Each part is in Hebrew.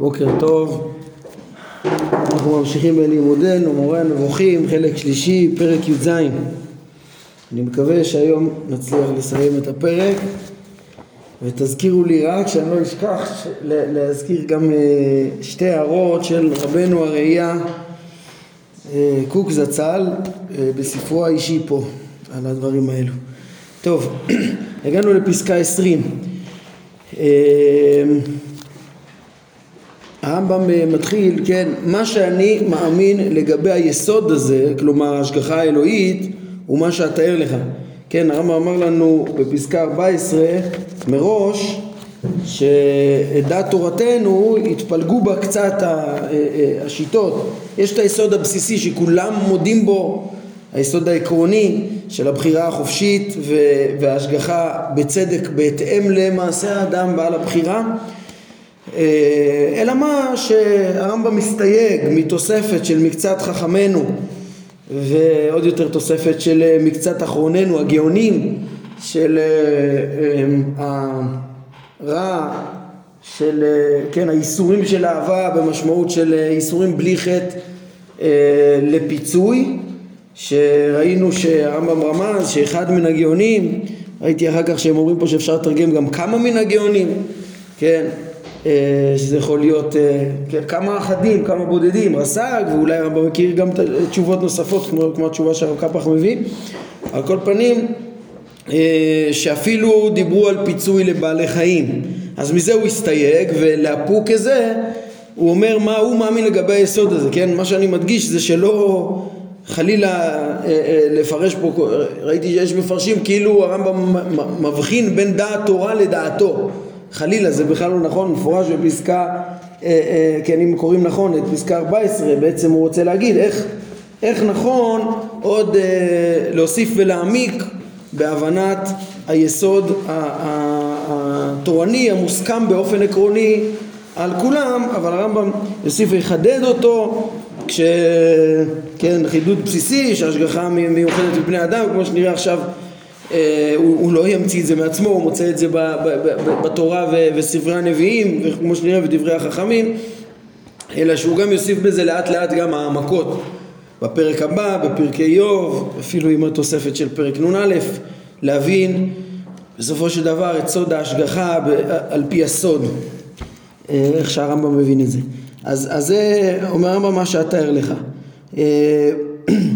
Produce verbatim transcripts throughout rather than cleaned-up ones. בוקר טוב, אנחנו ממשיכים בלימודנו, מורה נבוכים, חלק שלישי, פרק י"ז. אני מקווה שהיום נצליח לסיים את הפרק, ותזכירו לי רק שאני לא אשכח להזכיר גם שתי הערות של רבנו הראייה קוק זצ"ל בספרו האישי פה, על הדברים האלו. טוב, הגענו לפסקה עשרים. הרמב"ם מתחיל, כן, מה שאני מאמין לגבי היסוד הזה, כלומר ההשגחה האלוהית, הוא מה שאתאר לך. כן, הרמב"ם אמר לנו בפסקה ארבע עשרה מראש, שדעת תורתנו התפלגו בה קצת השיטות. יש את היסוד הבסיסי שכולם מודים בו, היסוד העקרוני של הבחירה החופשית וההשגחה בצדק בהתאם למעשה האדם בעל הבחירה, אלא מה שהרמב"ם מסתייג מתוספת של מקצת חכמנו ועוד יותר תוספת של מקצת אחרוננו הגאונים, של הרע, של כן האיסורים של אהבה במשמעות של איסורים בלי חטא לפיצוי, שראינו שהרמב"ם רמז שאחד מן הגאונים, ראיתי אחר כך שהם אומרים פה שאפשר לתרגם גם כמה מן הגאונים, כן, שזה יכול להיות כמה אחדים, כמה בודדים, רס"ג, ואולי הרמב"ם מכיר גם תשובות נוספות כמו, כמו התשובה שהרב קפח מביא. על כל פנים, שאפילו דיברו על פיצוי לבעלי חיים, אז מזה הוא הסתייג, ולאפוק הזה הוא אומר מה הוא מאמין לגבי היסוד הזה, כן? מה שאני מדגיש זה שלא חלילה לפרש פה, ראיתי שיש מפרשים כאילו הרמב"ם מבחין בין דעת תורה לדעתו, חלילה, זה בכלל לא נכון, מפורש בפסקה, אה, אה, כי אני קוראים נכון את פסקה ארבע עשרה, בעצם הוא רוצה להגיד איך, איך נכון עוד אה, להוסיף ולהעמיק בהבנת היסוד התורני המוסכם באופן עקרוני על כולם, אבל הרמב"ם יוסיף ויחדד אותו כש, כן, חידוד בסיסי שההשגחה מיוחדת לבני אדם, כמו שנראה עכשיו, הוא, הוא לא ימציא את זה מעצמו, הוא מוצא את זה ב, ב, ב, בתורה ו, וספרי הנביאים, וכמו שנראה בדברי החכמים, אלא שהוא גם יוסיף בזה לאט לאט גם העמקות. בפרק הבא, בפרקי איוב, אפילו עם התוספת של פרק נון א', להבין בסופו של דבר את סוד ההשגחה ב, על פי הסוד, איך שהרמב"ם מבין את זה. אז, אז זה אומר הרמב"ם מה שאתאר לך.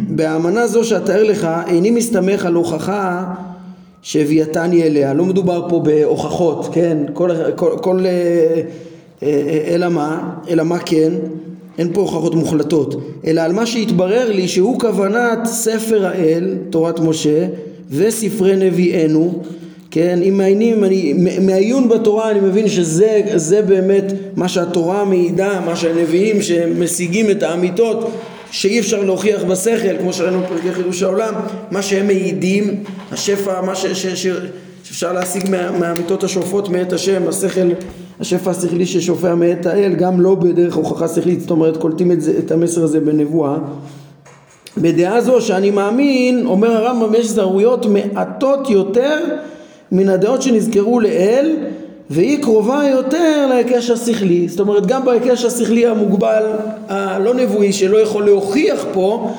באמנה זו שאתאר לך איני מסתמך על הוכחה שהביאתני אליה. לא מדובר פה בהוכחות, כן? כל, כל, כל, אלא מה? אלא מה כן? אין פה הוכחות מוחלטות. אלא על מה שהתברר לי שהוא כוונת ספר האל, תורת משה, וספרי נביאנו, כן? אם מעיינים, אני, מעיון בתורה אני מבין שזה, זה באמת מה שהתורה מעידה, מה שהנביאים שמשיגים את האמיתות, שאי אפשר להוכיח בשכל, כמו שראינו בפרקי חידוש העולם, מה שהם מעידים, השפע, מה ש, ש, ש, שאפשר להשיג מה, מהאמיתות השופעות מאת השם, השכל, השפע השכלי ששופע מאת האל, גם לא בדרך הוכחה שכלית, זאת אומרת, קולטים את, את המסר הזה בנבואה. בדעה זו שאני מאמין, אומר הרמב"ם, יש זרויות מעטות יותר מן הדעות שנזכרו לאל, והיא קרובה יותר להיקש השכלי, זאת אומרת גם בהיקש השכלי המוגבל הלא נבואי שלא יכול להוכיח פה,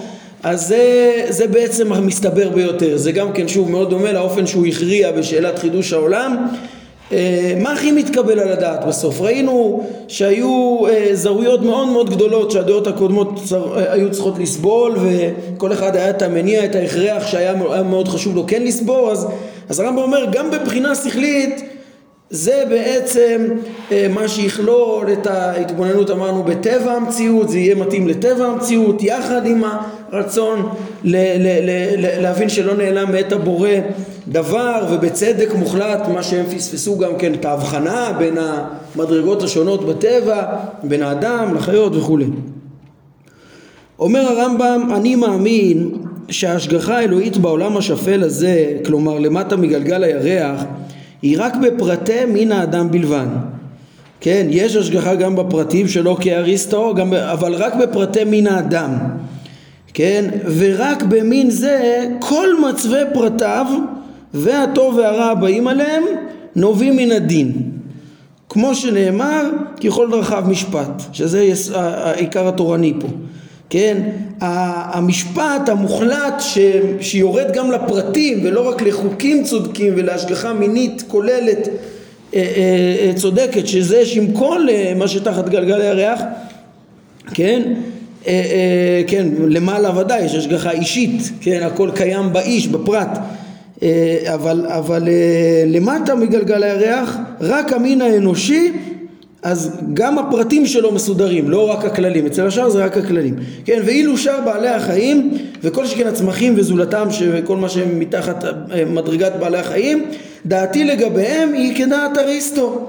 אז זה, זה בעצם מסתבר ביותר. זה גם כן שוב מאוד דומה לאופן שהוא הכריע בשאלת חידוש העולם, מה הכי מתקבל על הדעת בסוף. ראינו שהיו זרויות מאוד מאוד גדולות שהדעות הקודמות היו צריכות לסבול, וכל אחד היה את המניע, את ההכרח שהיה מאוד חשוב לו כן לסבור, אז, אז הרמב"ם אומר גם בבחינה שכלית זה בעצם מה שיכלול את ההתבוננות, אמרנו, בטבע המציאות, זה יהיה מתאים לטבע המציאות, יחד עם הרצון ל- ל- ל- להבין שלא נעלם מאת הבורא דבר, ובצדק מוחלט, מה שהם פספסו גם כן, את ההבחנה בין המדרגות השונות בטבע, בין האדם לחיות וכו'. אומר הרמב"ם, אני מאמין שההשגחה האלוהית בעולם השפל הזה, כלומר למטה מגלגל הירח, היא רק בפרטי מן האדם בלבד. כן, יש השגחה גם בפרטים שלו כאריסטו, גם, אבל רק בפרטי מן האדם. כן, ורק במין זה כל מצבי פרטיו והטוב והרע הבאים עליהם נובעים מן הדין. כמו שנאמר, ככל דרכיו משפט, שזה העיקר התורני פה, כן? המשפט המוחלט ש... שיורד גם לפרטים ולא רק לחוקים צודקים ולהשגחה מינית כוללת צודקת, שזה שעם כל מה שתחת גלגלי הריח, כן? כן, למעלה ודאי יש השגחה אישית, כן? הכל קיים באיש, בפרט, אבל, אבל למטה מגלגלי הריח, רק המין האנושי, אז גם הפרטים שלו מסודרים, לא רק הכללים. אצל השאר זה רק הכללים. כן, ואילו שאר בעלי החיים, וכל שכן הצמחים וזולתם, שכל מה שהם מתחת מדרגת בעלי החיים, דעתי לגביהם היא כדעת אריסטו.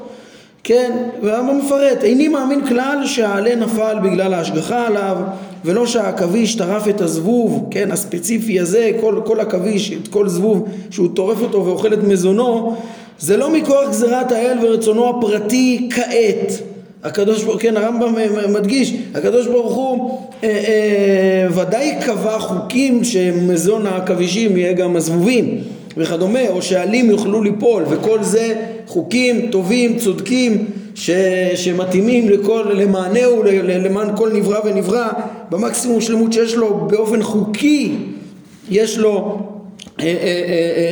כן, והרמב"ם מפרט, איני מאמין כלל שהעלה נפל בגלל ההשגחה עליו, ולא שהעכביש טרף את הזבוב, כן, הספציפי הזה, כל, כל עכביש, את כל זבוב שהוא טורף אותו ואוכל את מזונו, זה לא מכוח גזירת האל ורצונו הפרטי כעת. הקדוש ברוך, כן, הרמב"ם מדגיש, הקדוש ברוך הוא אה, אה, ודאי קבע חוקים שמזון העכבישים יהיה גם הזבובים וכדומה, או שעלים יוכלו ליפול, וכל זה חוקים טובים, צודקים, ש, שמתאימים לכל, למענהו, למען כל נברא ונברא, במקסימום שלמות שיש לו, באופן חוקי יש לו אה, אה,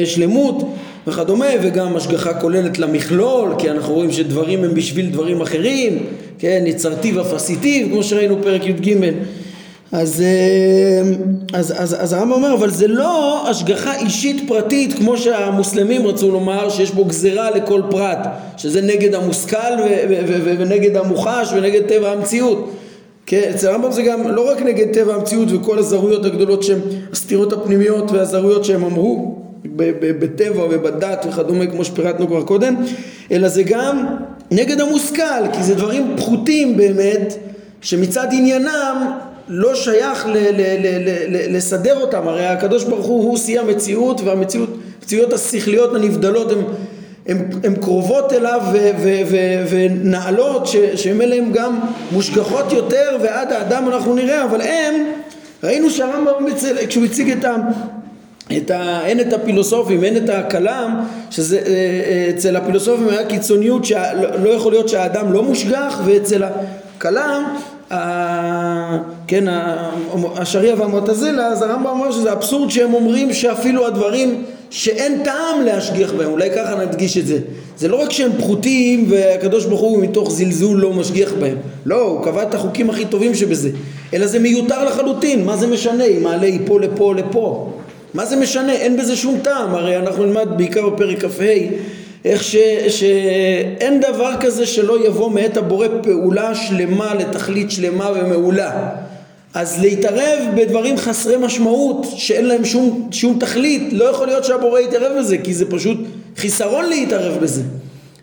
אה, שלמות, וכדומה, וגם השגחה כוללת למכלול, כי אנחנו רואים שדברים הם בשביל דברים אחרים, כן, יצרתי ופסיטיב, כמו שראינו פרק י"ג. אז, אז, אז, אז הרמב"ם אומר, אבל זה לא השגחה אישית פרטית, כמו שהמוסלמים רצו לומר, שיש בו גזירה לכל פרט, שזה נגד המושכל ו- ו- ו- ו- ונגד המוחש ונגד טבע המציאות. כן, אצל הרמב"ם זה גם לא רק נגד טבע המציאות וכל הזרויות הגדולות שהן, הסתירות הפנימיות והזרויות שהם אמרו, בטבע ובדת וכדומה, כמו שפירטנו כבר קודם, אלא זה גם נגד המושכל, כי זה דברים פחותים באמת, שמצד עניינם לא שייך ל- ל- ל- ל- לסדר אותם. הרי הקדוש ברוך הוא הוא שיא המציאות, והמציאויות השכליות הנבדלות הן קרובות אליו ו- ו- ו- ונעלות ש- שהן אליהן גם מושגחות יותר, ועד האדם אנחנו נראה, אבל הם ראינו שהרמב"ם כשהוא הציג את ה... את ה, אין את הפילוסופים, אין את הכלם, שזה אצל הפילוסופים היה קיצוניות שלא יכול להיות שהאדם לא מושגח, ואצל הכלם ה, כן, השריעה והמועתזלה, אז הרמב"ם אומר שזה אבסורד שהם אומרים שאפילו הדברים שאין טעם להשגיח בהם, אולי ככה נדגיש את זה, זה לא רק שהם פחותים והקדוש ברוך הוא מתוך זלזול לא משגיח בהם, לא, הוא קבע את החוקים הכי טובים שבזה, אלא זה מיותר לחלוטין. מה זה משנה אם מעלה פה לפה לפה? מה זה משנה? אין בזה שום טעם. הרי אנחנו נלמד בעיקר בפרק כ"ה, איך ש... שאין דבר כזה שלא יבוא מאת הבורא פעולה שלמה לתכלית שלמה ומעולה. אז להתערב בדברים חסרי משמעות, שאין להם שום, שום תכלית, לא יכול להיות שהבורא יתערב בזה, כי זה פשוט חיסרון להתערב בזה.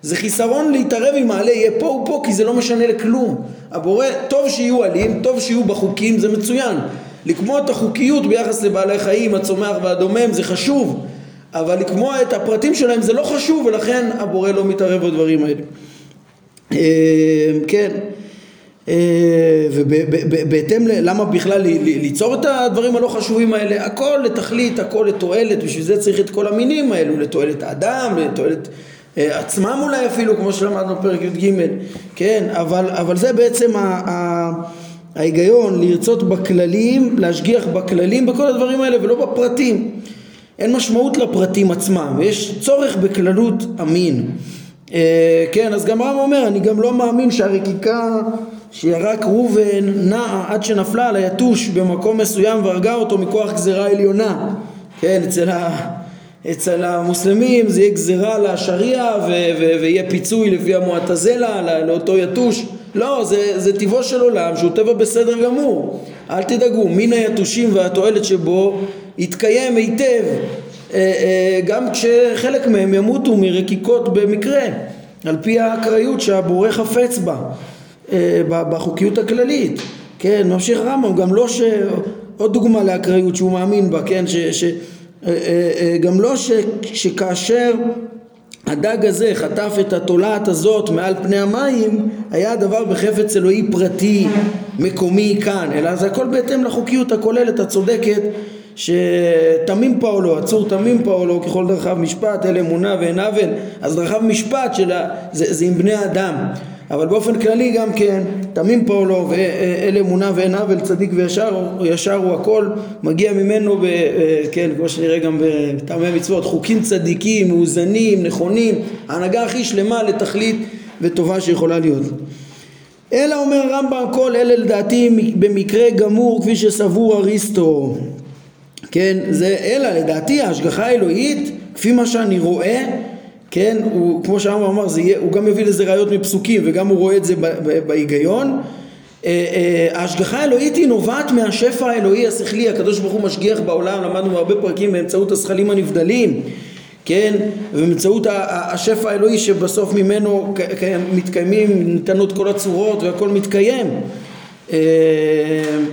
זה חיסרון להתערב אם העלה יהיה פה ופה, כי זה לא משנה לכלום. הבורא, טוב שיהיו עלים, טוב שיהיו בחוקים, זה מצוין. לקמוע את החוקיות ביחס לבעלי חיים, הצומח והדומם, זה חשוב, אבל לקמוע את הפרטים שלהם זה לא חשוב, ולכן הבורא לא מתערב בדברים האלה. כן, ובהתאם למה בכלל ליצור את הדברים הלא חשובים האלה? הכל לתכלית, הכל לתועלת, בשביל זה צריך את כל המינים האלו, לתועלת האדם, לתועלת עצמם אולי אפילו, כמו שלמדנו פרק י"ג. כן, אבל אבל זה בעצם ה ההיגיון, לרצות בכללים, להשגיח בכללים, בכל הדברים האלה ולא בפרטים. אין משמעות לפרטים עצמם, יש צורך בכללות המין. אה, כן, אז גם הרמב"ם אומר, אני גם לא מאמין שהרקיקה שירק ראובן נעה עד שנפלה על היתוש במקום מסוים והרגה אותו מכוח גזירה עליונה. כן, אצל, ה... אצל המוסלמים זה יהיה גזירה לשריעה ו... ו... ויהיה פיצוי לפי המועתזלה לא... לאותו יתוש. לא, זה, זה טבעו של עולם, שהוא טבע בסדר גמור. אל תדאגו, מן היתושים והתועלת שבו יתקיים היטב, גם כשחלק מהם ימותו מרקיקות במקרה, על פי האקראיות שהבורא חפץ בה, בחוקיות הכללית. כן, ממשיך הרמב"ם, גם לא ש... עוד דוגמה לאקראיות שהוא מאמין בה, כן, ש... ש... גם לא ש... שכאשר... הדג הזה חטף את התולעת הזאת מעל פני המים, היה הדבר בחפץ אלוהי פרטי, מקומי כאן, אלא זה הכל בהתאם לחוקיות הכוללת הצודקת שתמים פאולו, עצור תמים פאולו, ככל דרכיו משפט, אל אמונה ואין עוול. אז דרכיו משפט שלה, זה, זה עם בני האדם. אבל באופן כללי גם כן, תמים פאולו, אל אמונה ואין עוול, צדיק וישר, ישר הוא הכל, מגיע ממנו, ב, כן, כמו שנראה גם בתמי מצוות, חוקים צדיקים, מאוזנים, נכונים, ההנהגה הכי שלמה לתכלית וטובה שיכולה להיות. אלא אומר רמב"ם, כל אלה לדעתי במקרה גמור כפי שסבור אריסטו. כן, זה אלא לדעתי ההשגחה האלוהית כפי מה שאני רואה, כן, הוא, כמו שהרמב"ם אמר, זה יהיה, הוא גם מביא לזה ראיות מפסוקים וגם הוא רואה את זה בהיגיון. ההשגחה האלוהית היא נובעת מהשפע האלוהי השכלי, הקדוש ברוך הוא משגיח בעולם, למדנו הרבה פרקים באמצעות השכלים הנבדלים, כן, ובאמצעות השפע האלוהי שבסוף ממנו מתקיימים, ניתנות כל הצורות והכל מתקיים,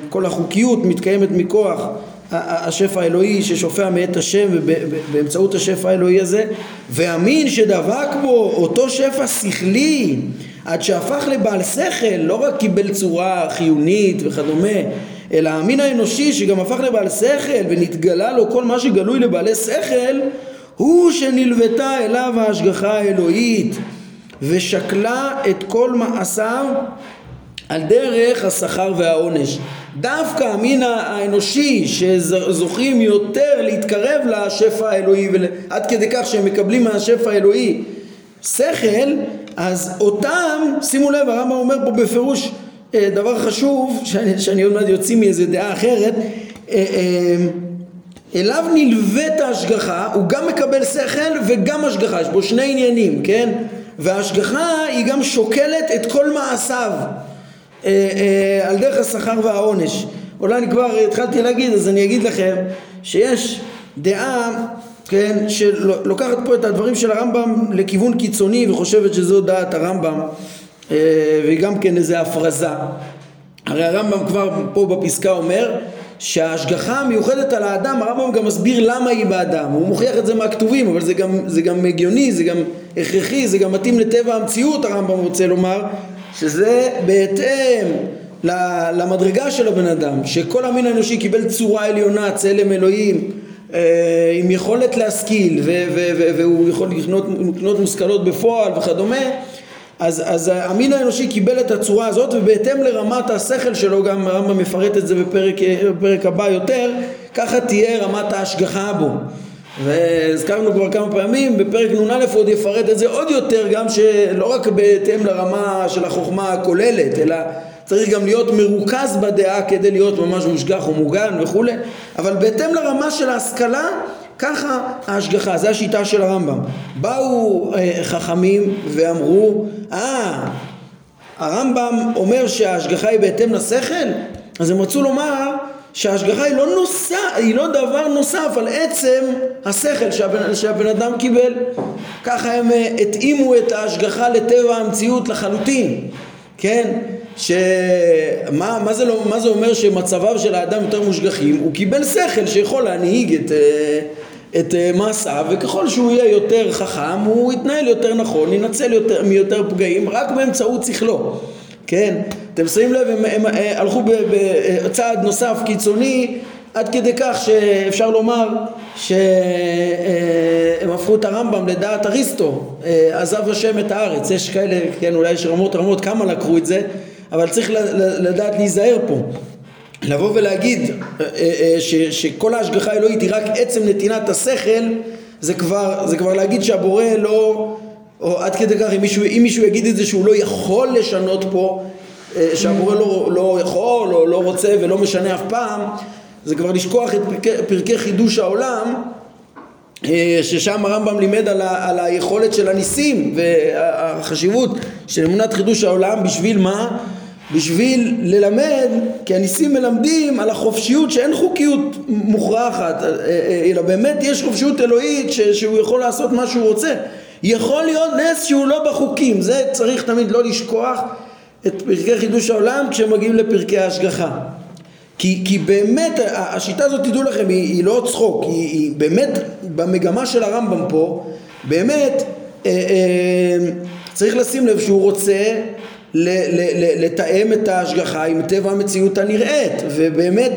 כל החוקיות מתקיימת מכוח השפע האלוהי ששופע מאת השם, ובאמצעות השפע האלוהי הזה, והמין שדבק בו אותו שפע שכלי עד שהפך לבעל שכל, לא רק קיבל צורה חיונית וכדומה, אלא המין האנושי שגם הפך לבעל שכל ונתגלה לו כל מה שגלוי לבעלי שכל, הוא שנלוותה אליו ההשגחה האלוהית ושקלה את כל מעשיו על דרך השכר והעונש. דווקא המין האנושי שזוכים יותר להתקרב לשפע האלוהי, עד כדי כך שהם מקבלים מהשפע האלוהי שכל, אז אותם, שימו לב, הרמב"ם אומר פה בפירוש דבר חשוב, שאני, שאני עוד מעט יוצאים מאיזו דעה אחרת, אליו נלווית ההשגחה, הוא גם מקבל שכל וגם השגחה, יש בו שני עניינים, כן? וההשגחה היא גם שוקלת את כל מעשיו אה, אה, על דרך השכר והעונש. אולי אני כבר התחלתי להגיד, אז אני אגיד לכם שיש דעה, כן, שלוקחת פה את הדברים של הרמב"ם לכיוון קיצוני וחושבת שזו דעת הרמב"ם, אה, והיא גם כן איזו הפרזה. הרי הרמב"ם כבר פה בפסקה אומר שההשגחה מיוחדת על האדם, הרמב"ם גם מסביר למה היא באדם, הוא מוכיח את זה מהכתובים, אבל זה גם, זה גם הגיוני, זה גם הכרחי, זה גם מתאים לטבע המציאות. הרמב"ם רוצה לומר שזה בהתאם למדרגה של הבן אדם, שכל המין האנושי קיבל צורה עליונה, צלם אלוהים, עם יכולת להשכיל, והוא יכול לקנות מושכלות בפועל וכדומה, אז, אז המין האנושי קיבל את הצורה הזאת, ובהתאם לרמת השכל שלו, גם הרמב"ם מפרט את זה בפרק, בפרק הבא יותר, ככה תהיה רמת ההשגחה בו. והזכרנו כבר כמה פעמים, בפרק נ"א עוד יפרט את זה עוד יותר, גם שלא רק בהתאם לרמה של החוכמה הכוללת, אלא צריך גם להיות מרוכז בדעה כדי להיות ממש מושגח ומוגן וכו'. אבל בהתאם לרמה של ההשכלה, ככה ההשגחה, זה השיטה של הרמב"ם. באו אה, חכמים ואמרו, אה, הרמב"ם אומר שההשגחה היא בהתאם לשכל? אז הם רצו לומר שההשגחה היא לא, נוסע, היא לא דבר נוסף על עצם השכל שהבן, שהבן אדם קיבל. ככה הם אה, התאימו את ההשגחה לטבע המציאות לחלוטין, כן? שמה, מה זה לא, מה זה אומר שמצביו של האדם יותר מושגחים? הוא קיבל שכל שיכול להנהיג את, את מעשיו, וככל שהוא יהיה יותר חכם, הוא יתנהל יותר נכון, ינצל יותר, מיותר פגעים, רק באמצעות שכלו. כן? אתם שמים לב, הם, הם, הם הלכו בצעד נוסף קיצוני, עד כדי כך שאפשר לומר שהם הפכו את הרמב"ם לדעת אריסטו, עזב השם את הארץ. יש כאלה, כן, אולי יש רמות רמות, כמה לקחו את זה, אבל צריך לדעת להיזהר פה. לבוא ולהגיד ש, שכל ההשגחה האלוהית היא רק עצם נתינת השכל, זה כבר, זה כבר להגיד שהבורא לא, או עד כדי כך, אם מישהו, אם מישהו יגיד את זה שהוא לא יכול לשנות פה, שהבורא לא, לא יכול או לא רוצה ולא משנה אף פעם, זה כבר לשכוח את פרקי, פרקי חידוש העולם, ששם הרמב"ם לימד על, ה, על היכולת של הניסים והחשיבות של אמונת חידוש העולם. בשביל מה? בשביל ללמד, כי הניסים מלמדים על החופשיות, שאין חוקיות מוכרחת, אלא באמת יש חופשיות אלוהית ש, שהוא יכול לעשות מה שהוא רוצה. יכול להיות נס שהוא לא בחוקים, זה צריך תמיד לא לשכוח את פרקי חידוש העולם כשמגיעים לפרקי ההשגחה. כי, כי באמת השיטה הזאת, תדעו לכם, היא, היא לא צחוק, היא, היא באמת במגמה של הרמב"ם פה, באמת אה, אה, צריך לשים לב שהוא רוצה ל, ל, ל, לתאם את ההשגחה עם טבע המציאות הנראית, ובאמת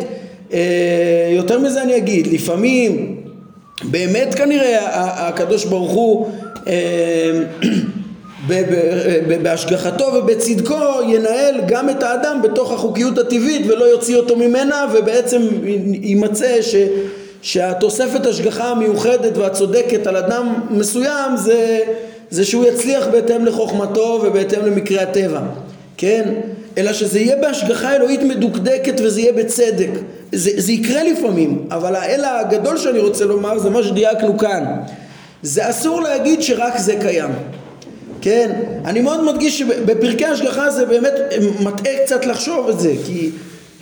יותר מזה אני אגיד, לפעמים באמת כנראה הקדוש ברוך הוא בהשגחתו ובצדקו ינהל גם את האדם בתוך החוקיות הטבעית ולא יוציא אותו ממנה, ובעצם יימצא ש, שהתוספת השגחה המיוחדת והצודקת על אדם מסוים זה, זה שהוא יצליח בהתאם לחוכמתו ובהתאם למקרה הטבע, כן? אלא שזה יהיה בהשגחה אלוהית מדוקדקת וזה יהיה בצדק. זה, זה יקרה לפעמים, אבל האל הגדול שאני רוצה לומר זה מה שדייקנו כאן. זה אסור להגיד שרק זה קיים. כן, אני מאוד מדגיש שבפרקי ההשגחה זה באמת מטעה קצת לחשוב את זה, כי,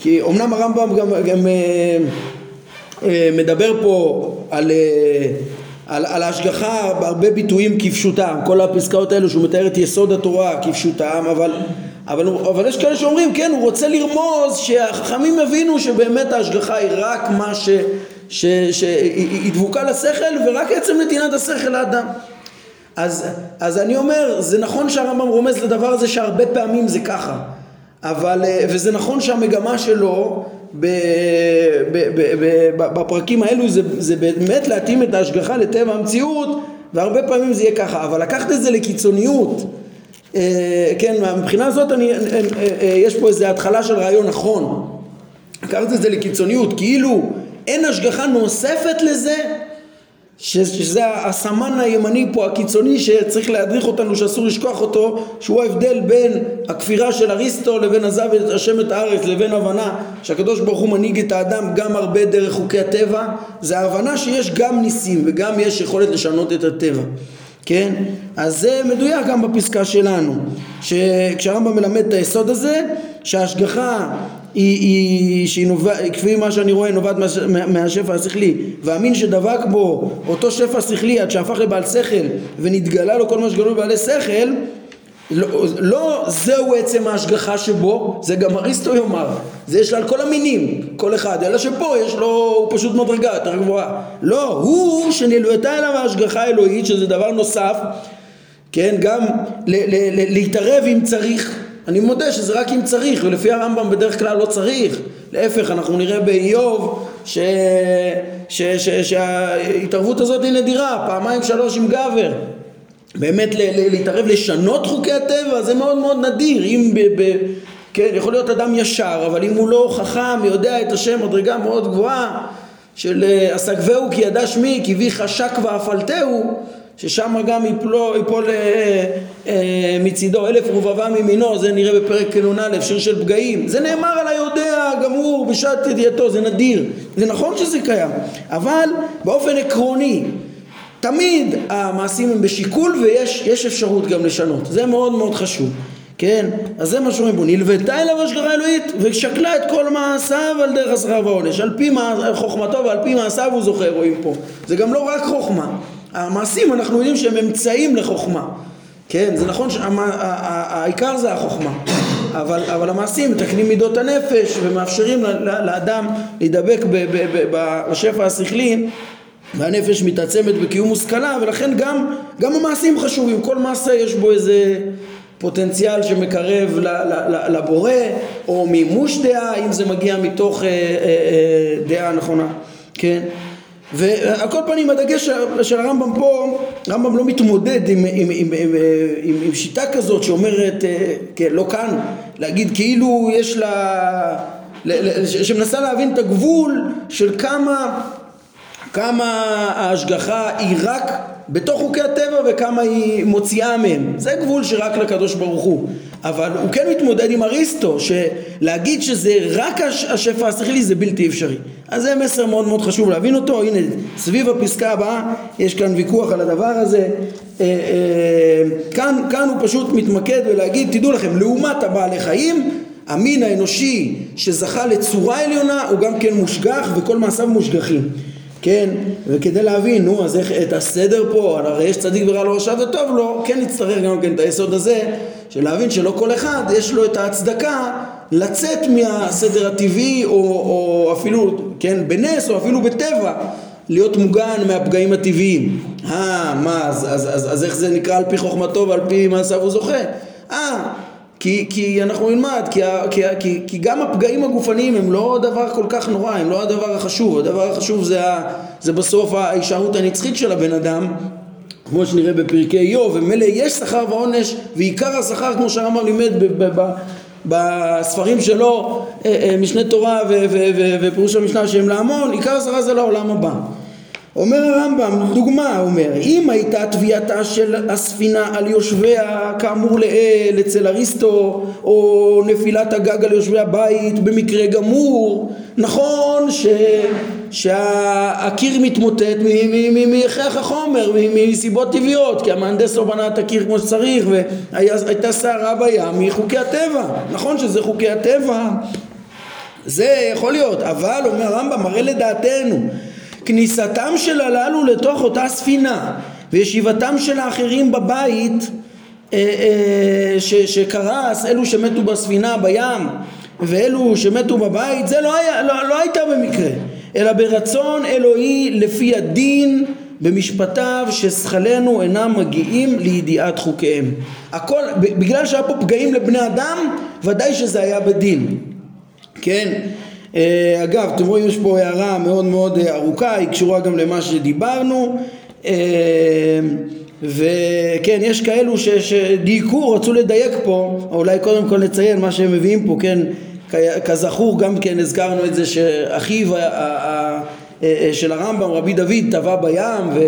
כי אומנם הרמב"ם גם, גם אה, מדבר פה על, אה, על, על ההשגחה בהרבה ביטויים כפשוטם, כל הפסקאות האלו שהוא מתאר את יסוד התורה כפשוטם, אבל, אבל, אבל יש כאלה שאומרים, כן, הוא רוצה לרמוז שהחכמים הבינו שבאמת ההשגחה היא רק מה ש, ש, ש, היא דבוקה לשכל ורק עצם נתינת השכל לאדם. אז, אז אני אומר, זה נכון שהרמב"ם רומז לדבר הזה שהרבה פעמים זה ככה, אבל, וזה נכון שהמגמה שלו ב, ב, ב, ב, בפרקים האלו זה, זה באמת להתאים את ההשגחה לטבע המציאות, והרבה פעמים זה יהיה ככה, אבל לקחת את זה לקיצוניות, כן, מבחינה הזאת אני, יש פה איזו התחלה של רעיון נכון, לקחת את זה לקיצוניות, כאילו אין השגחה נוספת לזה, שזה הסמן הימני פה הקיצוני שצריך להדריך אותנו, שאסור לשכוח אותו, שהוא ההבדל בין הכפירה של אריסטו לבין עזב את השם את הארץ, לבין הבנה שהקדוש ברוך הוא מנהיג את האדם גם הרבה דרך חוקי הטבע. זה ההבנה שיש גם ניסים וגם יש יכולת לשנות את הטבע, כן? אז זה מדויק גם בפסקה שלנו, שכשהרמב"ם מלמד את היסוד הזה שההשגחה היא, היא נובע, כפי מה שאני רואה נובעת מה, מהשפע השכלי, ואמין שדבק בו אותו שפע שכלי עד שהפך לבעל שכל ונתגלה לו כל מה שגלוי בעלי שכל, לא, לא זהו עצם ההשגחה שבו, זה גם אריסטו יאמר, זה יש לה על כל המינים, כל אחד, אלא שפה יש לו, הוא פשוט מדרגה יותר גבוהה, לא, הוא שנלוותה אליו ההשגחה האלוהית, שזה דבר נוסף, כן, גם ל, ל, ל, להתערב אם צריך, אני מודה שזה רק אם צריך, ולפי הרמב"ם בדרך כלל לא צריך, להפך, אנחנו נראה באיוב ש... ש... ש... שההתערבות הזאת היא נדירה, פעמיים שלוש עם גבר, באמת ל... ל... להתערב לשנות חוקי הטבע זה מאוד מאוד נדיר, אם ב... ב... כן, יכול להיות אדם ישר, אבל אם הוא לא חכם, יודע את השם, הדרגה מאוד גבוהה, של הסגבהו כי ידע שמי, כי בי חשק ואפלתהו, ששם גם יפלו, יפול אה, אה, מצידו, אלף רובבה ממינו, זה נראה בפרק כנון א', שיר של פגעים. זה נאמר על היודע, גמור, בשעת ידיעתו, זה נדיר. זה נכון שזה קיים, אבל באופן עקרוני, תמיד המעשים הם בשיקול ויש יש אפשרות גם לשנות. זה מאוד מאוד חשוב, כן? אז זה מה שאומרים בו, נלוותה אליו השגחה אלוהית ושקלה את כל מעשיו על דרך השכר והעונש. על פי מה, חוכמתו ועל פי מעשיו הוא זוכה, רואים פה. זה גם לא רק חוכמה. המעשים אנחנו יודעים שהם אמצעים לחוכמה, כן, זה נכון שהעיקר זה החוכמה, אבל, אבל המעשים מתקנים מידות הנפש ומאפשרים לאדם להידבק בשפע השכלי, והנפש מתעצמת בקיום מושכלה, ולכן גם, גם המעשים חשובים, כל מעשה יש בו איזה פוטנציאל שמקרב לבורא, או מימוש דעה, אם זה מגיע מתוך דעה נכונה, כן? ועל כל פנים הדגש של הרמב"ם פה, הרמב"ם לא מתמודד עם, עם, עם, עם, עם, עם שיטה כזאת שאומרת, כן, לא כאן, להגיד כאילו יש לה, שמנסה להבין את הגבול של כמה, כמה ההשגחה היא רק בתוך חוקי הטבע וכמה היא מוציאה מהם. זה גבול שרק לקדוש ברוך הוא. אבל הוא כן מתמודד עם אריסטו, שלהגיד שזה רק השפע השכלי זה בלתי אפשרי. אז זה מסר מאוד מאוד חשוב להבין אותו. הנה, סביב הפסקה הבאה, יש כאן ויכוח על הדבר הזה. אה, אה, כאן, כאן הוא פשוט מתמקד ולהגיד, תדעו לכם, לעומת הבעלי חיים, המין האנושי שזכה לצורה עליונה, הוא גם כן מושגח וכל מעשיו מושגחים. כן, וכדי להבין, נו, אז איך, את הסדר פה, הרי יש צדיק ורע לו רשע וטוב לו, כן נצטרך גם כן את היסוד הזה, של להבין שלא כל אחד יש לו את ההצדקה לצאת מהסדר הטבעי, או, או אפילו, כן, בנס, או אפילו בטבע, להיות מוגן מהפגעים הטבעיים. אה, מה, אז, אז, אז, אז איך זה נקרא על פי חוכמתו ועל פי מעשיו הוא זוכה? אה, כי, כי אנחנו נלמד, כי, כי, כי, כי גם הפגעים הגופניים הם לא דבר כל כך נורא, הם לא הדבר החשוב. הדבר החשוב זה, זה בסוף ההישארות הנצחית של הבן אדם, כמו שנראה בפרקי איוב, ומלא יש שכר ועונש, ועיקר השכר, כמו שהרמב"ם לימד ב- ב- ב- בספרים שלו, משנה תורה ו- ו- ו- ופירוש המשנה שהם להמון, עיקר השכר זה לעולם הבא. אומר הרמב"ם, דוגמה, הוא אומר, אם הייתה תביעתה של הספינה על יושביה, כאמור לאל, אצל אריסטו, או נפילת הגג על יושבי הבית, במקרה גמור, נכון ש... שהקיר מתמוטט מיחח החומר, מסיבות טבעיות, כי המהנדס לא בנה את הקיר כמו שצריך, והייתה שערה בים מחוקי הטבע, נכון שזה חוקי הטבע, זה יכול להיות, אבל אומר הרמב"ם, מראה לדעתנו, כניסתם של הללו לתוך אותה ספינה וישיבתם של האחרים בבית ש- שקרס, אלו שמתו בספינה בים ואלו שמתו בבית, זה לא, היה, לא, לא הייתה במקרה, אלא ברצון אלוהי לפי הדין במשפטיו, ששכלנו אינם מגיעים לידיעת חוקיהם. הכל בגלל שהיה פה פגעים לבני אדם, ודאי שזה היה בדין, כן? אגב, אתם רואים, יש פה הערה מאוד מאוד ארוכה, היא קשורה גם למה שדיברנו, וכן, יש כאלו שדייקו, רצו לדייק פה, אולי קודם כל לציין מה שהם מביאים פה, כן, כזכור גם כן הזכרנו את זה שאחיו של הרמב"ם, רבי דוד, טבע בים,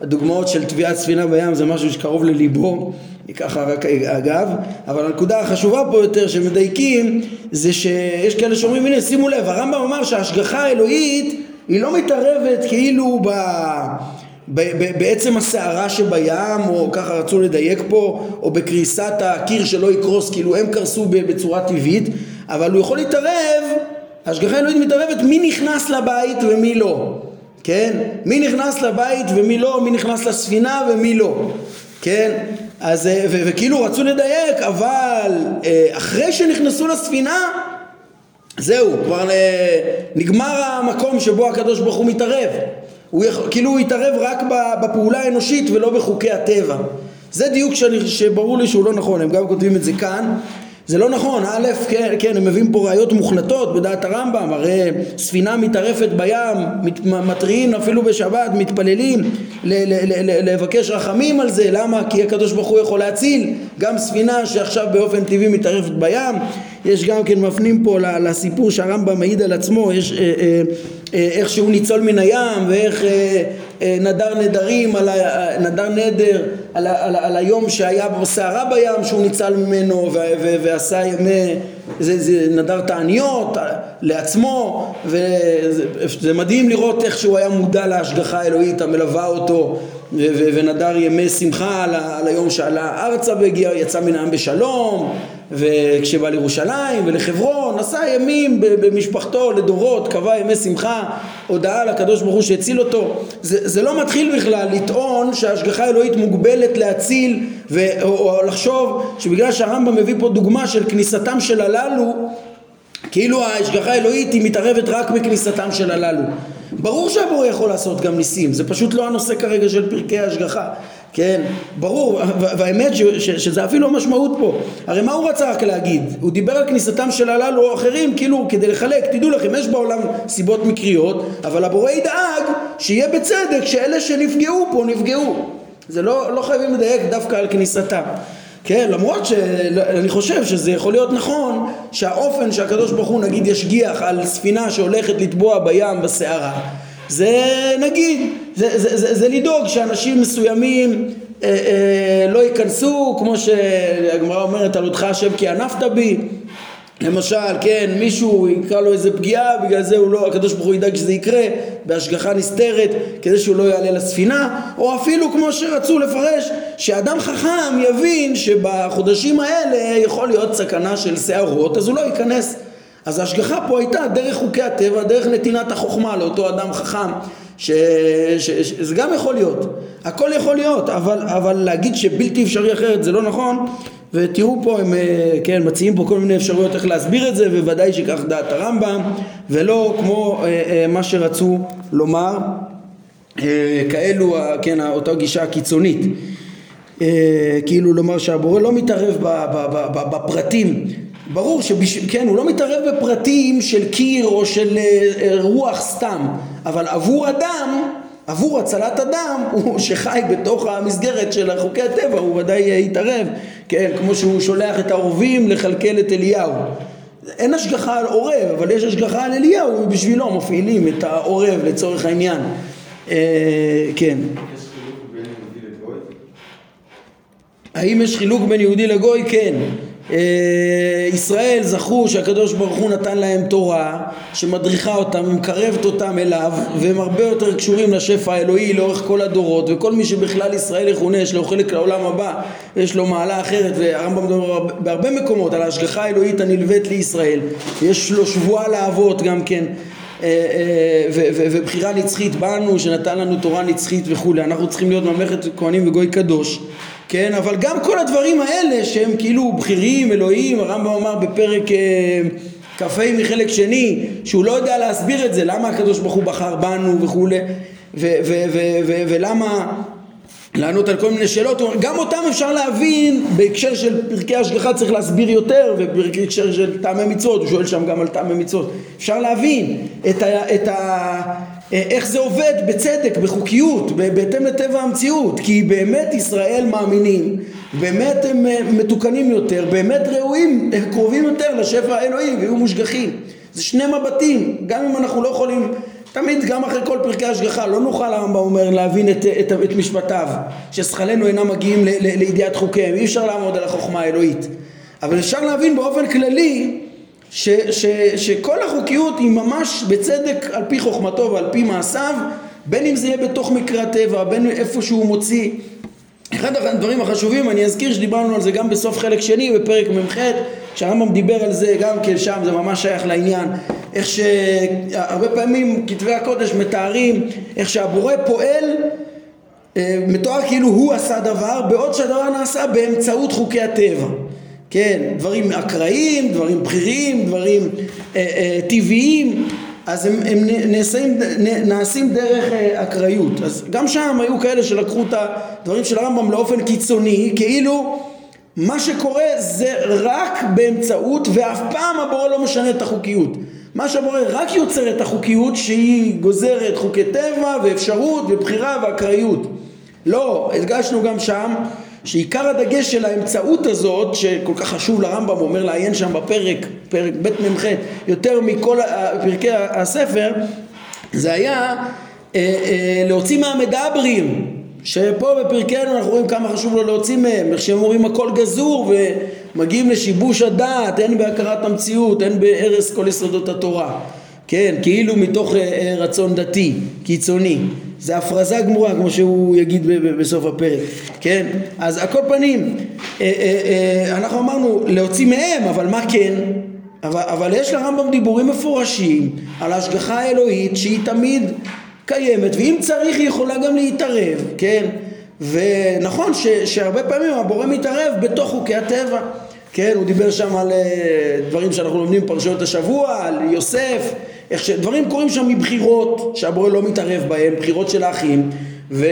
והדוגמאות של טביעת ספינה בים זה משהו שקרוב לליבו, ככה רק אגב, אבל הנקודה החשובה פה יותר שמדייקים זה שיש כאלה שאומרים, הנה שימו לב, הרמב"ם אמר שההשגחה האלוהית היא לא מתערבת כאילו ב... בעצם הסערה שבים, או ככה רצו לדייק פה, או בקריסת הקיר שלא יקרוס, כאילו הם קרסו בצורה טבעית, אבל הוא יכול להתערב, ההשגחה האלוהית מתערבת מי נכנס לבית ומי לא, כן? מי נכנס לבית ומי לא, מי נכנס לספינה ומי לא, כן? אז ו- וכאילו רצו לדייק, אבל אחרי שנכנסו לספינה זהו, כבר נגמר המקום שבו הקדוש ברוך הוא מתערב, הוא יכול, כאילו הוא יתערב רק בפעולה האנושית ולא בחוקי הטבע. זה דיוק שאני, שברור לי שהוא לא נכון, הם גם כותבים את זה כאן, זה לא נכון, א', כן, כן, הם מביאים פה ראיות מוחלטות בדעת הרמב"ם, הרי ספינה מתערפת בים, מטריעים אפילו בשבת, מתפללים ל- ל- ל- לבקש רחמים על זה, למה? כי הקדוש ברוך הוא יכול להציל, גם ספינה שעכשיו באופן טבעי מתערפת בים, יש גם כן מפנים פה לסיפור שהרמב"ם מעיד על עצמו, יש אה, אה, אה, איך שהוא ניצול מן הים ואיך אה, אה, נדר נדרים, על ה, נדר נדר על, ה, על, ה, על היום שהיה בסערה בים שהוא ניצל ממנו ו, ו, ועשה ימי, זה, זה נדר תעניות לעצמו, וזה מדהים לראות איך שהוא היה מודע להשגחה האלוהית המלווה אותו, ו, ו, ונדר ימי שמחה על, ה, על היום שעלה ארצה והגיע, יצא מן העם בשלום, וכשבא לירושלים ולחברון עשה ימים במשפחתו לדורות, קבע ימי שמחה, הודעה לקדוש ברוך הוא שהציל אותו. זה, זה לא מתחיל בכלל לטעון שההשגחה האלוהית מוגבלת להציל, ו, או, או לחשוב שבגלל שהרמב"ם מביא פה דוגמה של כניסתם של הללו, כאילו ההשגחה האלוהית היא מתערבת רק בכניסתם של הללו. ברור שהבורא יכול לעשות גם ניסים, זה פשוט לא הנושא כרגע של פרקי ההשגחה, כן, ברור, והאמת ש- ש- שזה אפילו המשמעות פה, הרי מה הוא רצה רק להגיד? הוא דיבר על כניסתם של הללו או אחרים, כאילו כדי לחלק, תדעו לכם, יש בעולם סיבות מקריות, אבל הבורא ידאג שיהיה בצדק, שאלה שנפגעו פה נפגעו, זה לא, לא חייבים לדייק דווקא על כניסתם, כן, למרות שאני חושב שזה יכול להיות נכון, שהאופן שהקדוש ברוך הוא נגיד ישגיח על ספינה שהולכת לטבוע בים בסערה, זה נגיד, זה, זה, זה, זה לדאוג שאנשים מסוימים אה, אה, לא ייכנסו, כמו שהגמרא אומרת על אותך השם כי ענפת בי, למשל, כן, מישהו יקרא לו איזה פגיעה, בגלל זה הוא לא, הקדוש ברוך הוא ידאג שזה יקרה בהשגחה נסתרת, כדי שהוא לא יעלה לספינה, או אפילו כמו שרצו לפרש, שאדם חכם יבין שבחודשים האלה יכול להיות סכנה של שערות, אז הוא לא ייכנס. אז ההשגחה פה הייתה דרך חוקי הטבע, דרך נתינת החוכמה לאותו אדם חכם, ש... ש... ש... זה גם יכול להיות, הכל יכול להיות, אבל, אבל להגיד שבלתי אפשרי אחרת זה לא נכון, ותראו פה, הם כן, מציעים פה כל מיני אפשרויות איך להסביר את זה, ובוודאי שכך דעת הרמב"ם, ולא כמו אה, אה, מה שרצו לומר, אה, כאלו, אה, כן, אותה גישה הקיצונית. כאילו לומר שהבורא לא מתערב בפרטים. ברור שכן, הוא לא מתערב בפרטים של קיר או של רוח סתם, אבל עבור אדם, עבור הצלת אדם, הוא שחי בתוך המסגרת של חוקי הטבע, הוא ודאי יתערב, כן, כמו שהוא שולח את העורבים לכלכל את אליהו. אין השגחה על עורב, אבל יש השגחה על אליהו, בשבילו מפעילים את העורב לצורך העניין. אה, כן. האם יש חילוק בין יהודי לגוי? כן. ישראל זכו שהקדוש ברוך הוא נתן להם תורה שמדריכה אותם, מקרבת אותם אליו, והם הרבה יותר קשורים לשפע האלוהי לאורך כל הדורות, וכל מי שבכלל ישראל יכונה יש לו חלק לעולם הבא, יש לו מעלה אחרת. והרמב"ם מדבר בהרבה מקומות על ההשגחה האלוהית הנלווית לישראל, יש לו שבועה לאבות גם כן, ובחירה נצחית בנו שנתן לנו תורה נצחית וכו'. אנחנו צריכים להיות ממלכת כהנים וגוי קדוש, כן, אבל גם כל הדברים האלה שהם כאילו בחירים, אלוהים, הרמב"ם אמר בפרק קפה מחלק שני, שהוא לא יודע להסביר את זה, למה הקדוש ברוך הוא בחר בנו וכו', ולמה לענות על כל מיני שאלות, גם אותם אפשר להבין, בהקשר של פרקי השגחה צריך להסביר יותר, ובהקשר של טעמי מצוות, הוא שואל שם גם על טעמי מצוות, אפשר להבין את ה... את ה איך זה עובד בצדק, בחוקיות, בהתאם לטבע המציאות, כי באמת ישראל מאמינים, באמת הם מתוקנים יותר, באמת ראויים, קרובים יותר לשפע האלוהי, והיו מושגחים. זה שני מבטים, גם אם אנחנו לא יכולים, תמיד גם אחרי כל פרקי השגחה, לא נוכל הרמב"ם אומר להבין את, את, את משפטיו, ששכלנו אינם מגיעים ל, ל, לידיעת חוקיהם, אי אפשר לעמוד על החוכמה האלוהית, אבל אפשר להבין באופן כללי, ש, ש, שכל החוקיות היא ממש בצדק על פי חוכמתו ועל פי מעשיו, בין אם זה יהיה בתוך מקרא הטבע, בין איפה שהוא מוציא. אחד הדברים החשובים, אני אזכיר שדיברנו על זה גם בסוף חלק שני בפרק ממחת, שהרמב"ם דיבר על זה גם כן שם, זה ממש שייך לעניין, איך שהרבה פעמים כתבי הקודש מתארים איך שהבורא פועל, מתואר כאילו הוא עשה דבר, בעוד שהדבר נעשה באמצעות חוקי הטבע, כן, דברים אקראיים, דברים בחיריים, דברים אה, אה, טבעיים, אז הם, הם נעשים, נעשים דרך אה, אקראיות. אז גם שם היו כאלה שלקחו את הדברים של הרמב"ם לאופן קיצוני, כאילו מה שקורה זה רק באמצעות, ואף פעם הבורא לא משנה את החוקיות. מה שהבורא רק יוצר את החוקיות שהיא גוזרת חוקי טבע ואפשרות ובחירה ואקראיות. לא, הדגשנו גם שם, שעיקר הדגש של האמצעות הזאת, שכל כך חשוב לרמב"ם, אומר לעיין שם בפרק, פרק בית ממח' יותר מכל פרקי הספר, זה היה אה, אה, להוציא מהמדברים, שפה בפרקנו אנחנו רואים כמה חשוב לו להוציא מהם, איך שהם אומרים הכל גזור ומגיעים לשיבוש הדעת, אין בהכרת המציאות, אין בהרס כל יסודות התורה, כן, כאילו מתוך אה, רצון דתי, קיצוני. זה הפרזה גמורה, כמו שהוא יגיד בסוף הפרק, כן? אז הכל פנים, אנחנו אמרנו להוציא מהם, אבל מה כן? אבל, אבל יש לרמב"ם דיבורים מפורשים על ההשגחה האלוהית שהיא תמיד קיימת, ואם צריך היא יכולה גם להתערב, כן? ונכון ש, שהרבה פעמים הבורא מתערב בתוך חוקי הטבע, כן? הוא דיבר שם על דברים שאנחנו לומדים פרשיות השבוע, על יוסף, איך שדברים קורים שם מבחירות שהבורא לא מתערב בהם, בחירות של האחים, ו...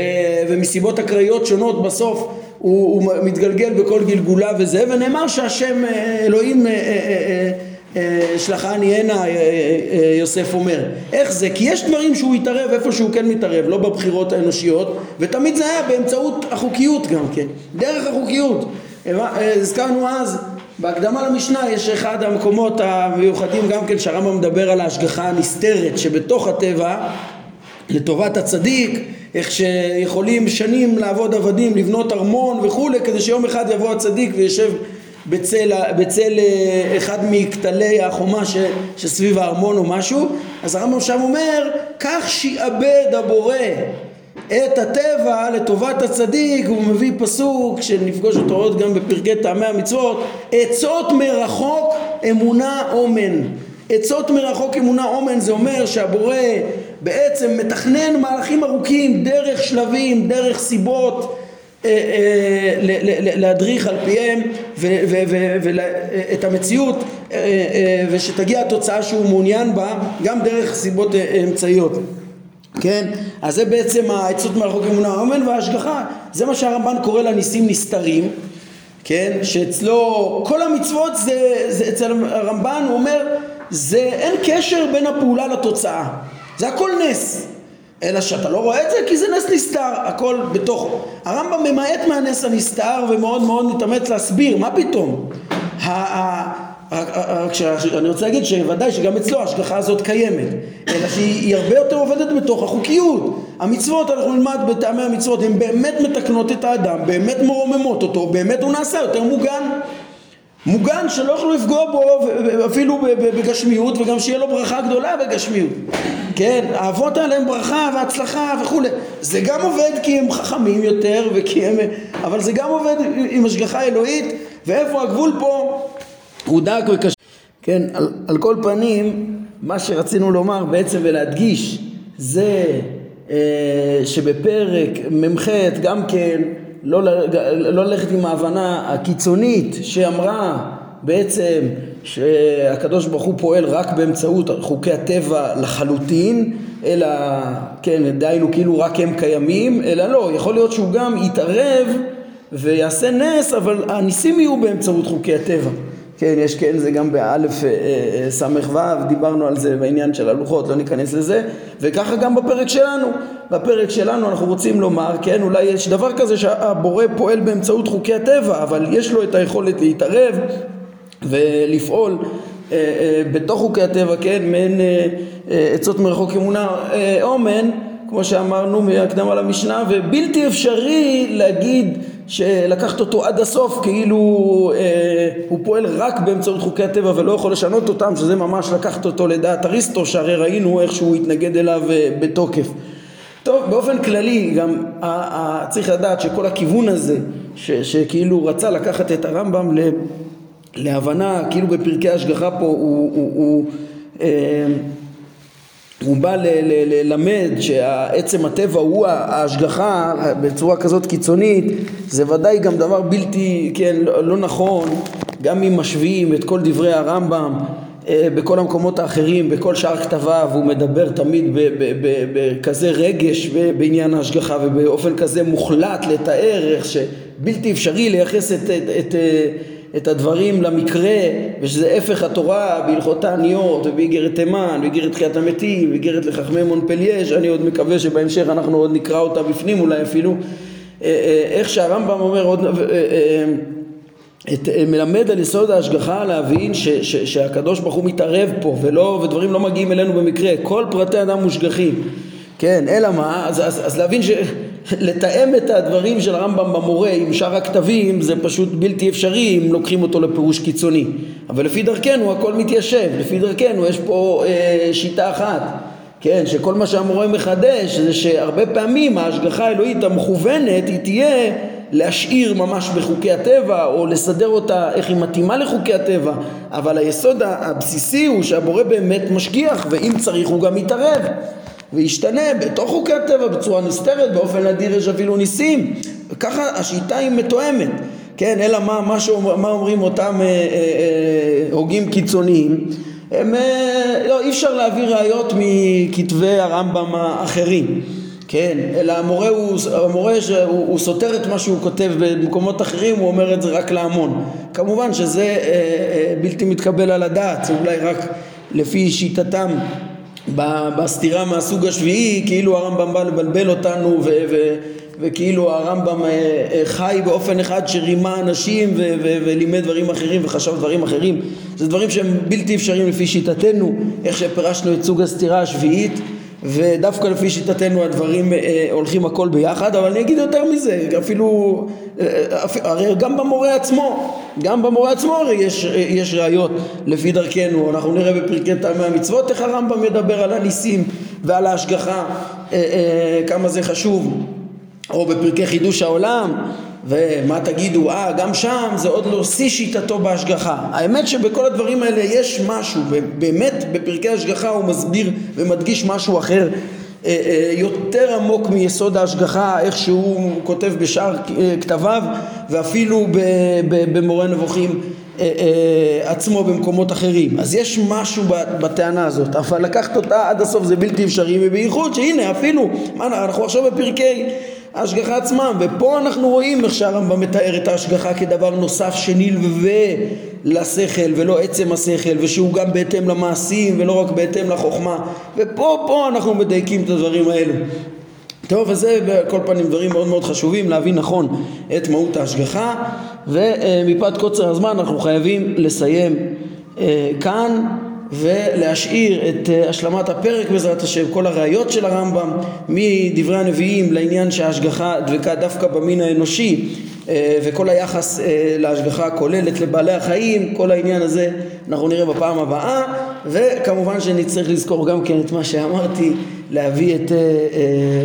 ומסיבות אקראיות שונות בסוף הוא, הוא מתגלגל בכל גלגולה וזה, ונאמר שהשם אלוהים אה, אה, אה, שלחני הנה, אה, אה, יוסף אומר. איך זה? כי יש דברים שהוא יתערב איפה שהוא כן מתערב, לא בבחירות האנושיות, ותמיד זה היה באמצעות החוקיות גם כן, דרך החוקיות. הזכרנו אז, בהקדמה למשנה יש אחד המקומות המיוחדים גם כן שהרמב"ם מדבר על ההשגחה הנסתרת שבתוך הטבע לטובת הצדיק, איך שיכולים שנים לעבוד עבדים, לבנות ארמון וכולי, כדי שיום אחד יבוא הצדיק וישב בצל, בצל אחד מקטלי החומה ש, שסביב הארמון או משהו. אז הרמב"ם שם אומר, כך שיעבד הבורא את הטבע לטובת הצדיק, הוא מביא פסוק שנפגוש אותו עוד גם בפרקי טעמי המצוות, עצות מרחוק אמונה אומן. עצות מרחוק אמונה אומן, זה אומר שהבורא בעצם מתכנן מהלכים ארוכים, דרך שלבים, דרך סיבות אה, אה, להדריך על פיהם ואת המציאות, אה, אה, ושתגיע התוצאה שהוא מעוניין בה גם דרך סיבות אה, אמצעיות. כן? אז זה בעצם העצות מלכות אמונה האמן וההשגחה. זה מה שהרמב"ן קורא לניסים נסתרים, כן? שאצלו כל המצוות זה, זה אצל הרמב"ן הוא אומר זה אין קשר בין הפעולה לתוצאה, זה הכל נס, אלא שאתה לא רואה את זה כי זה נס נסתר, הכל בתוך. הרמב"ם ממעט מהנס הנסתר ומאוד מאוד נתאמץ להסביר מה פתאום. אני רוצה להגיד שוודאי שגם אצלו ההשגחה הזאת קיימת, אלא שהיא הרבה יותר עובדת בתוך החוקיות. המצוות, אנחנו נלמד בטעמי המצוות, הן באמת מתקנות את האדם, באמת מרוממות אותו, באמת הוא נעשה יותר מוגן, מוגן שלא יכולו לפגוע בו אפילו בגשמיות, וגם שיהיה לו ברכה גדולה בגשמיות, כן? האבות עליהם ברכה והצלחה וכו'. זה גם עובד כי הם חכמים יותר וכי הם... אבל זה גם עובד עם השגחה אלוהית, ואיפה הגבול פה הוא דק וקשה, כן? על, על כל פנים מה שרצינו לומר בעצם ולהדגיש זה אה, שבפרק ממחת גם כן לא, לא ללכת עם ההבנה הקיצונית שאמרה בעצם שהקדוש ברוך הוא פועל רק באמצעות חוקי הטבע לחלוטין, אלא כן דיינו כאילו רק הם קיימים, אלא לא, יכול להיות שהוא גם יתערב ויעשה נס, אבל הניסים יהיו באמצעות חוקי הטבע. כן, יש כן זה גם באלף סמך ו', דיברנו על זה בעניין של הלוחות, לא ניכנס לזה, וככה גם בפרק שלנו. בפרק שלנו אנחנו רוצים לומר, כן, אולי יש דבר כזה שהבורא פועל באמצעות חוקי הטבע, אבל יש לו את היכולת להתערב ולפעול אה, אה, בתוך חוקי הטבע, כן, מעין אה, אה, עצות מרחוק אמונה אה, אומן, כמו שאמרנו מהקדמה למשנה, ובלתי אפשרי להגיד שלקחת אותו עד הסוף כאילו אה, הוא פועל רק באמצעות חוקי הטבע ולא יכול לשנות אותם, שזה ממש לקחת אותו לדעת אריסטו, שהרי ראינו איך שהוא התנגד אליו אה, בתוקף. טוב, באופן כללי גם ה- ה- צריך לדעת שכל הכיוון הזה ש- שכאילו רצה לקחת את הרמב"ם ל- להבנה כאילו בפרקי ההשגחה פה הוא... הוא, הוא אה, הוא בא ללמד שעצם הטבע הוא ההשגחה בצורה כזאת קיצונית, זה ודאי גם דבר בלתי, כן, לא נכון, גם אם משווים את כל דברי הרמב"ם בכל המקומות האחרים, בכל שאר כתביו, הוא מדבר תמיד בכזה רגש בעניין ההשגחה ובאופן כזה מוחלט לתאר איך שבלתי אפשרי לייחס את... את את הדברים למקרה, ושזה הפך התורה בהלכות העניות ובאיגרת תימן ובאיגרת תחיית המתים ובאיגרת לחכמי מונפליה, שאני עוד מקווה שבהמשך אנחנו עוד נקרא אותה בפנים אולי אפילו, איך שהרמב"ם אומר עוד, את, מלמד על יסוד ההשגחה להבין ש, ש, שהקדוש ברוך הוא מתערב פה ולא, ודברים לא מגיעים אלינו במקרה, כל פרטי אדם מושגחים, כן, אלא מה, אז, אז, אז להבין ש... לתאם את הדברים של הרמב"ם במורה עם שאר הכתבים זה פשוט בלתי אפשרי אם לוקחים אותו לפירוש קיצוני, אבל לפי דרכנו הכל מתיישב, לפי דרכנו יש פה אה, שיטה אחת, כן, שכל מה שהמורה מחדש זה שהרבה פעמים ההשגחה האלוהית המכוונת היא תהיה להשאיר ממש בחוקי הטבע או לסדר אותה איך היא מתאימה לחוקי הטבע, אבל היסוד הבסיסי הוא שהבורא באמת משגיח, ואם צריך הוא גם יתערב וישתנה בתוך חוקי הטבע בצורה נסתרת, באופן נדיר יש אפילו ניסים, וככה השיטה היא מתואמת, כן, אלא מה, מה, שאומר, מה אומרים אותם אה, אה, אה, הוגים קיצוניים, הם, אה, לא, אי אפשר להעביר ראיות מכתבי הרמב"ם האחרים, כן, אלא המורה, הוא, המורה שהוא, הוא סותר את מה שהוא כותב במקומות אחרים, הוא אומר את זה רק להמון, כמובן שזה אה, אה, בלתי מתקבל על הדעת, זה אולי רק לפי שיטתם, בסתירה מהסוג השביעי, כאילו הרמב"ם בא לבלבל אותנו וכאילו הרמב"ם חי באופן אחד שרימה אנשים ולימד דברים אחרים וחשב דברים אחרים, זה דברים שהם בלתי אפשריים לפי שיטתנו, איך שפרשנו את סוג הסתירה השביעית, ודווקא לפי שיטתנו הדברים הולכים הכל ביחד. אבל אני אגיד יותר מזה, אפילו הרי גם במורה עצמו, גם במורה עצמו הרי יש, יש ראיות לפי דרכנו, אנחנו נראה בפרקי טעמי המצוות איך הרמב"ם מדבר על הניסים ועל ההשגחה, כמה זה חשוב, או בפרקי חידוש העולם, ומה תגידו, אה גם שם זה עוד לא שיא שיטתו בהשגחה. האמת שבכל הדברים האלה יש משהו, ובאמת בפרקי ההשגחה הוא מסביר ומדגיש משהו אחר יותר עמוק מיסוד ההשגחה, איך שהוא כותב בשאר כתביו ואפילו במורה נבוכים עצמו במקומות אחרים. אז יש משהו בטענה הזאת, אבל לקחת אותה עד הסוף זה בלתי אפשרי, ובייחוד שהנה אפילו אנחנו עכשיו בפרקי ההשגחה עצמם, ופה אנחנו רואים איך שהרמב"ם מתאר את ההשגחה כדבר נוסף שנלווה לשכל ולא עצם השכל, ושהוא גם בהתאם למעשים ולא רק בהתאם לחוכמה, ופה פה אנחנו מדייקים את הדברים האלו. טוב, אז זה בכל פנים דברים מאוד מאוד חשובים להבין נכון את מהות ההשגחה, ומפאת קוצר הזמן אנחנו חייבים לסיים כאן ולהשאיר את השלמת הפרק בעזרת השם, כל הראיות של הרמב"ם מדברי הנביאים לעניין שההשגחה דבקה דווקא במין האנושי, וכל היחס להשגחה הכוללת לבעלי החיים, כל העניין הזה אנחנו נראה בפעם הבאה, וכמובן שנצטרך לזכור גם כן את מה שאמרתי, להביא את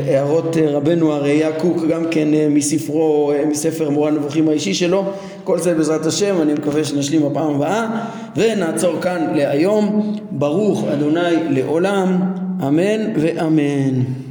הערות רבנו הראייה קוק גם כן מספרו, מספר מורה נבוכים האישי שלו. כל זה בעזרת השם אני מקווה שנשלים בפעם הבאה, ונעצור כאן להיום. ברוך אדוני לעולם, אמן ואמן.